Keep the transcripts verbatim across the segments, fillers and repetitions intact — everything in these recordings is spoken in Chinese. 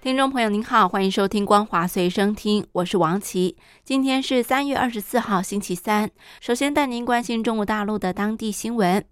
听众朋友您好，欢迎收听光华随身听，我是王琦。今天是三月二十四号星期三，首先带您关心中国大陆的当地新闻。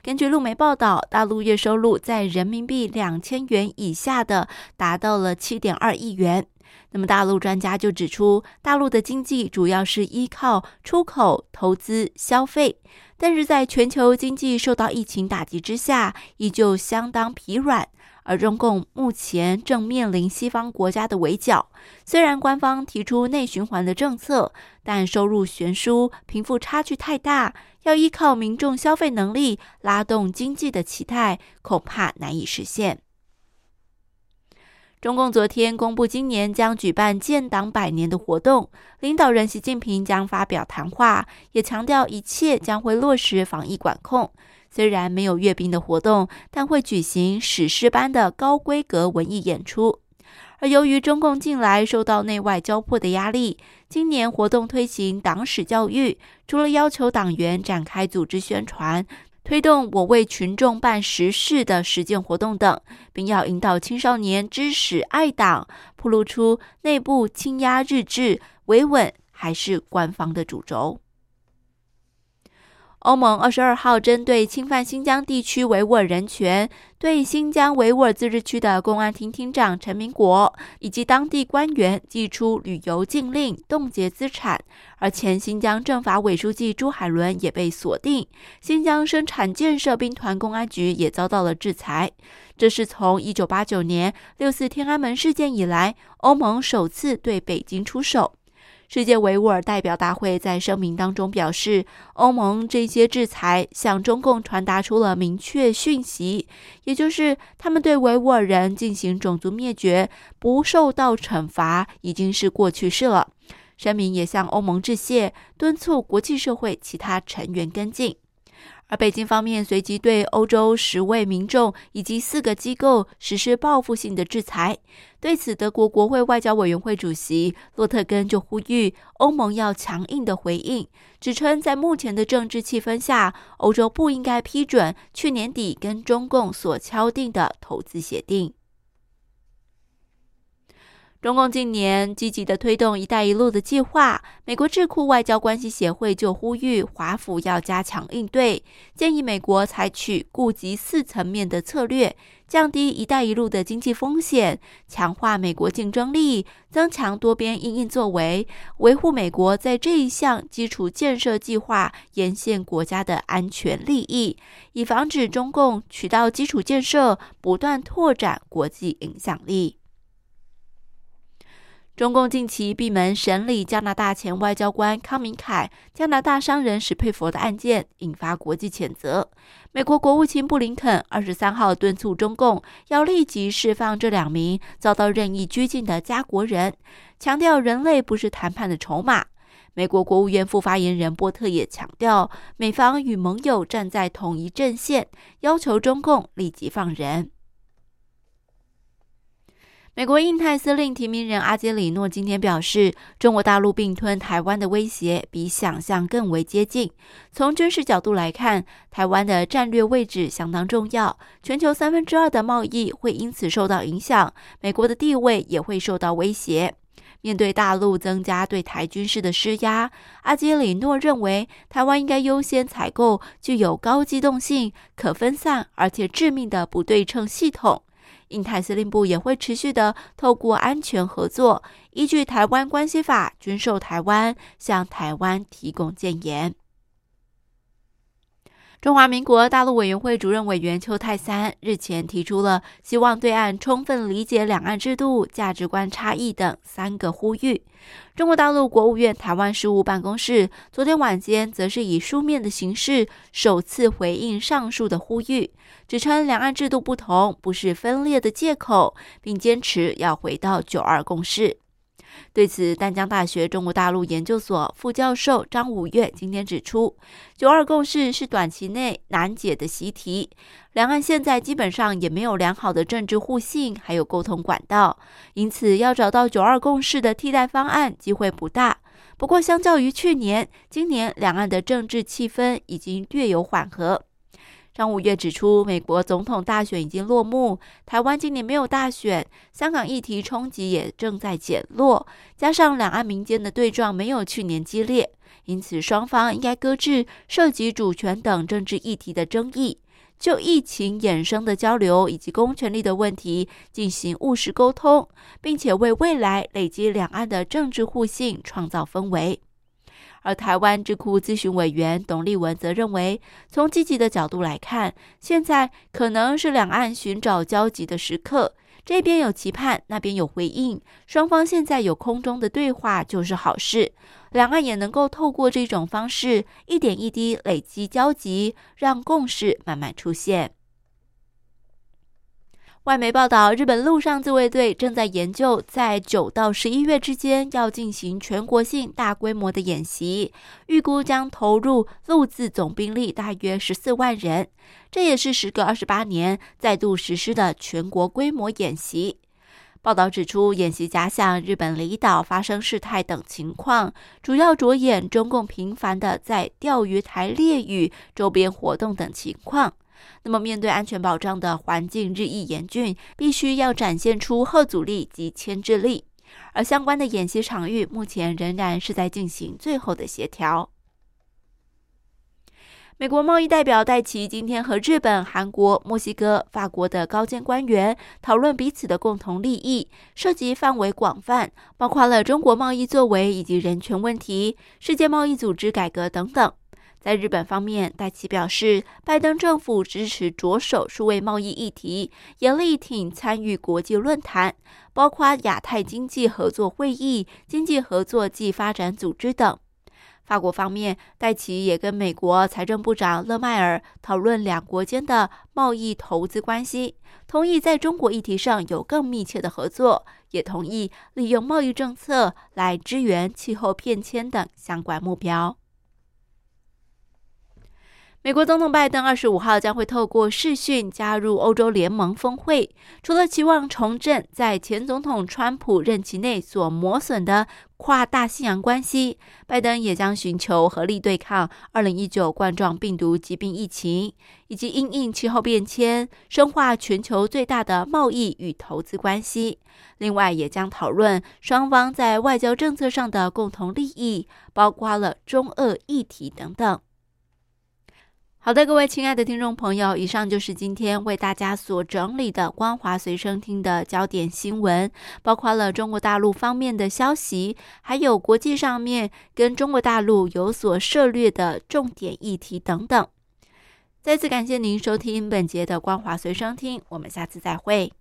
根据路媒报道，大陆月收入在人民币两千元以下的达到了 七点二亿元。那么大陆专家就指出，大陆的经济主要是依靠出口、投资、消费，但是在全球经济受到疫情打击之下，依旧相当疲软。而中共目前正面临西方国家的围剿，虽然官方提出内循环的政策，但收入悬殊、贫富差距太大，要依靠民众消费能力拉动经济的期待，恐怕难以实现。中共昨天公布，今年将举办建党百年的活动，领导人习近平将发表谈话，也强调一切将会落实防疫管控。虽然没有阅兵的活动，但会举行史诗般的高规格文艺演出。而由于中共近来受到内外交迫的压力，今年活动推行党史教育，除了要求党员展开组织宣传，推动我为群众办实事的实践活动等，并要引导青少年知识爱党，暴露出内部倾压日治、维稳还是官方的主轴。欧盟二十二号针对侵犯新疆地区维吾尔人权，对新疆维吾尔自治区的公安厅厅长陈明国以及当地官员寄出旅游禁令、冻结资产，而前新疆政法委书记朱海伦也被锁定，新疆生产建设兵团公安局也遭到了制裁。这是从一九八九年六四天安门事件以来，欧盟首次对北京出手。世界维吾尔代表大会在声明当中表示，欧盟这些制裁向中共传达出了明确讯息，也就是他们对维吾尔人进行种族灭绝，不受到惩罚已经是过去式了。声明也向欧盟致谢，敦促国际社会其他成员跟进。而北京方面随即对欧洲十位民众以及四个机构实施报复性的制裁。对此，德国国会外交委员会主席洛特根就呼吁欧盟要强硬的回应，指称在目前的政治气氛下，欧洲不应该批准去年底跟中共所敲定的投资协定。中共近年积极地推动“一带一路”的计划，美国智库外交关系协会就呼吁华府要加强应对，建议美国采取顾及四层面的策略，降低“一带一路”的经济风险，强化美国竞争力，增强多边因应作为，维护美国在这一项基础建设计划沿线国家的安全利益，以防止中共取道基础建设不断拓展国际影响力。中共近期闭门审理加拿大前外交官康明凯、加拿大商人史佩佛的案件，引发国际谴责。美国国务卿布林肯二十三号敦促中共要立即释放这两名遭到任意拘禁的加国人，强调人类不是谈判的筹码。美国国务院副发言人波特也强调，美方与盟友站在同一阵线，要求中共立即放人。美国印太司令提名人阿基里诺今天表示，中国大陆并吞台湾的威胁比想象更为接近。从军事角度来看，台湾的战略位置相当重要，全球三分之二的贸易会因此受到影响，美国的地位也会受到威胁。面对大陆增加对台军事的施压，阿基里诺认为，台湾应该优先采购具有高机动性、可分散而且致命的不对称系统。印太司令部也会持续地透过安全合作，依据台湾关系法军售台湾，向台湾提供建言。中华民国大陆委员会主任委员邱泰三日前提出了希望对岸充分理解两岸制度、价值观差异等三个呼吁。中国大陆国务院台湾事务办公室昨天晚间则是以书面的形式首次回应上述的呼吁，指称两岸制度不同不是分裂的借口，并坚持要回到九二共识。对此，淡江大学中国大陆研究所副教授张五岳今天指出，九二共识是短期内难解的习题，两岸现在基本上也没有良好的政治互信还有沟通管道，因此要找到九二共识的替代方案机会不大。不过相较于去年，今年两岸的政治气氛已经略有缓和。张五岳指出，美国总统大选已经落幕，台湾今年没有大选，香港议题冲击也正在减弱，加上两岸民间的对撞没有去年激烈，因此双方应该搁置涉及主权等政治议题的争议，就疫情衍生的交流以及公权力的问题进行务实沟通，并且为未来累积两岸的政治互信创造氛围。而台湾智库咨询委员董立文则认为，从积极的角度来看，现在可能是两岸寻找交集的时刻，这边有期盼，那边有回应，双方现在有空中的对话就是好事，两岸也能够透过这种方式一点一滴累积交集，让共识慢慢出现。外媒报道，日本陆上自卫队正在研究在九到十一月之间要进行全国性大规模的演习，预估将投入陆自总兵力大约十四万人，这也是时隔二十八年再度实施的全国规模演习。报道指出，演习假想日本离岛发生事态等情况，主要着眼中共频繁的在钓鱼台猎屿周边活动等情况。那么面对安全保障的环境日益严峻，必须要展现出嚇阻力及牵制力，而相关的演习场域目前仍然是在进行最后的协调。美国贸易代表戴琪今天和日本、韩国、墨西哥、法国的高阶官员讨论彼此的共同利益，涉及范围广泛，包括了中国贸易作为以及人权问题、世界贸易组织改革等等。在日本方面，戴琪表示，拜登政府支持着手数位贸易议题，也力挺参与国际论坛，包括亚太经济合作会议、经济合作暨发展组织等。法国方面，戴琪也跟美国财政部长勒迈尔讨论两国间的贸易投资关系，同意在中国议题上有更密切的合作，也同意利用贸易政策来支援气候变迁等相关目标。美国总统拜登二十五号将会透过视讯加入欧洲联盟峰会，除了期望重振在前总统川普任期内所磨损的跨大西洋关系，拜登也将寻求合力对抗二零一九冠状病毒疾病疫情，以及因应气候变迁，深化全球最大的贸易与投资关系。另外也将讨论双方在外交政策上的共同利益，包括了中俄议题等等。好的，各位亲爱的听众朋友，以上就是今天为大家所整理的光华随身听的焦点新闻，包括了中国大陆方面的消息，还有国际上面跟中国大陆有所涉略的重点议题等等。再次感谢您收听本节的光华随身听，我们下次再会。